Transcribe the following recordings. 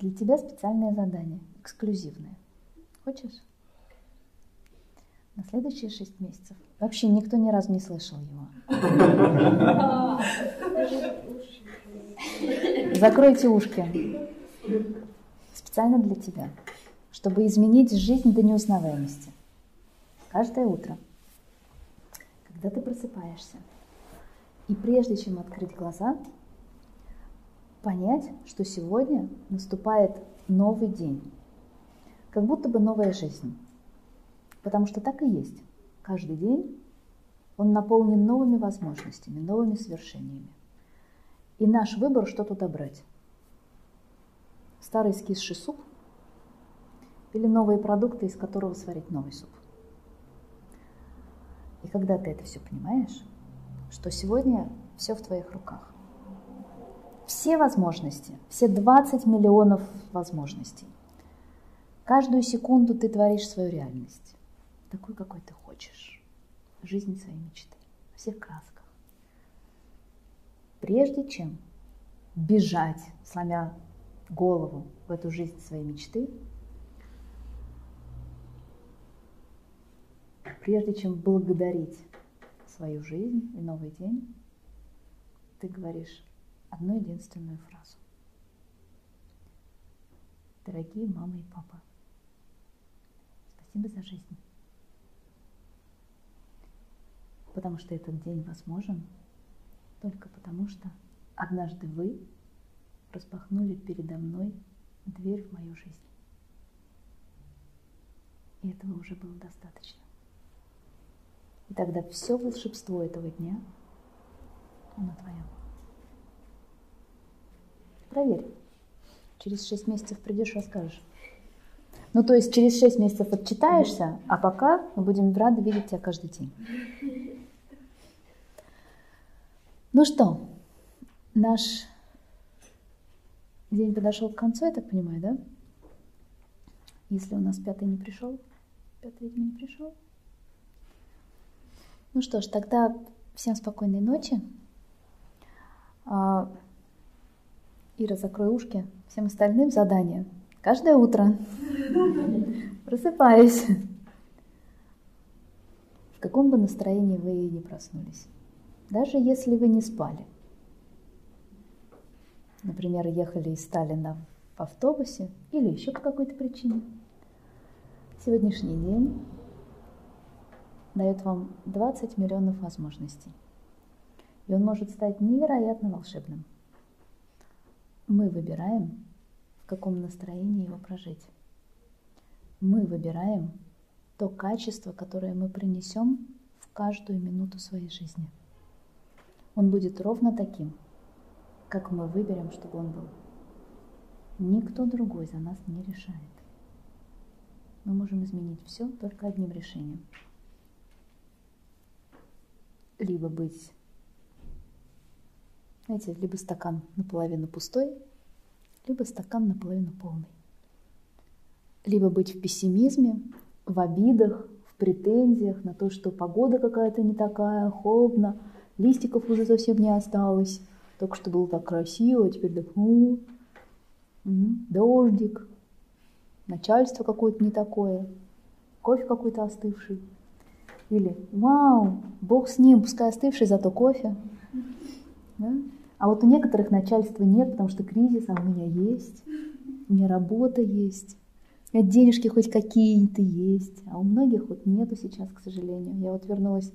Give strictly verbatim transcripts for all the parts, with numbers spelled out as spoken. Для тебя специальное задание, эксклюзивное. Хочешь? На следующие шесть месяцев. Вообще никто ни разу не слышал его. Закройте ушки. Специально для тебя, чтобы изменить жизнь до неузнаваемости. Каждое утро, когда ты просыпаешься, и прежде чем открыть глаза, понять, что сегодня наступает новый день, как будто бы новая жизнь. Потому что так и есть. Каждый день он наполнен новыми возможностями, новыми свершениями. И наш выбор, что туда брать. Старый скисший суп или новые продукты, из которого сварить новый суп. И когда ты это все понимаешь, что сегодня все в твоих руках. Все возможности, все двадцать миллионов возможностей. Каждую секунду ты творишь свою реальность. Такой, какой ты хочешь. Жизнь своей мечты. Во всех красках. Прежде чем бежать, сломя голову в эту жизнь своей мечты, прежде чем благодарить свою жизнь и новый день, ты говоришь одну единственную фразу. Дорогие мама и папа, спасибо за жизнь. Потому что этот день возможен только потому, что однажды вы распахнули передо мной дверь в мою жизнь. И этого уже было достаточно. И тогда все волшебство этого дня, оно твое. Проверь. Через шесть месяцев придешь и расскажешь. Ну, то есть через шесть месяцев отчитаешься, а пока мы будем рады видеть тебя каждый день. Ну что, наш день подошел к концу, я так понимаю, да? Если у нас пятый не пришел, пятый, видимо, не пришел. Ну что ж, тогда всем спокойной ночи. Ира, закрой ушки. Всем остальным задание. Каждое утро просыпаюсь. В каком бы настроении вы ни проснулись. Даже если вы не спали. Например, ехали из Сталина в автобусе или еще по какой-то причине. Сегодняшний день дает вам двадцать миллионов возможностей. И он может стать невероятно волшебным. Мы выбираем, в каком настроении его прожить. Мы выбираем то качество, которое мы принесем в каждую минуту своей жизни. Он будет ровно таким, как мы выберем, чтобы он был. Никто другой за нас не решает. Мы можем изменить все только одним решением. Либо быть, знаете, либо стакан наполовину пустой, либо стакан наполовину полный. Либо быть в пессимизме, в обидах, в претензиях на то, что погода какая-то не такая, холодно, листиков уже совсем не осталось, только что было так красиво, а теперь вдохнул, дождик, начальство какое-то не такое, кофе какой-то остывший. Или «Вау, бог с ним, пускай остывший, зато кофе». Да? А вот у некоторых начальства нет, потому что кризис, а у меня есть, у меня работа есть, у меня денежки хоть какие-то есть, а у многих вот нету сейчас, к сожалению. Я вот вернулась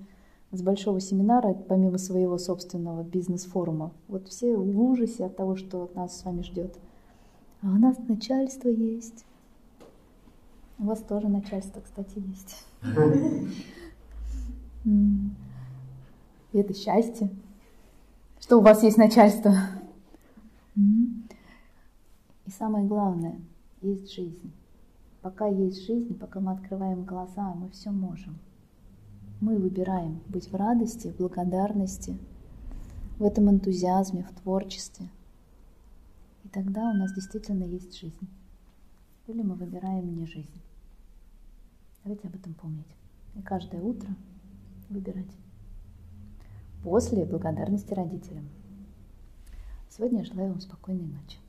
с большого семинара, помимо своего собственного бизнес-форума. Вот все в ужасе от того, что нас с вами ждет. А у нас начальство есть. У вас тоже начальство, кстати, есть. И это счастье, что у вас есть начальство. И самое главное, есть жизнь. Пока есть жизнь, пока мы открываем глаза, мы все можем. Мы выбираем быть в радости, в благодарности, в этом энтузиазме, в творчестве. И тогда у нас действительно есть жизнь. Или мы выбираем не жизнь. Давайте об этом помнить. И каждое утро выбирать. После благодарности родителям. Сегодня я желаю вам спокойной ночи.